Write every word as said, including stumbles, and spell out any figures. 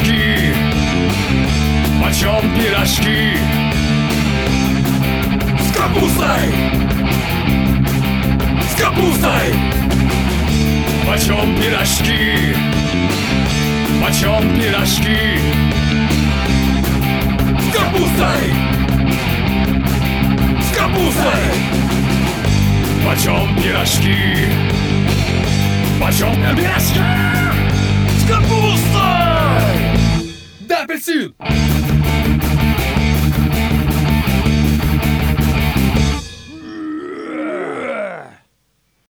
пирожки? Почем пирожки? С капустой! С капустой! Почем пирожки? Почем пирожки? С капустой! С капустой! Почем пирожки? Почем пирожки? С капустой! Да, апельсин!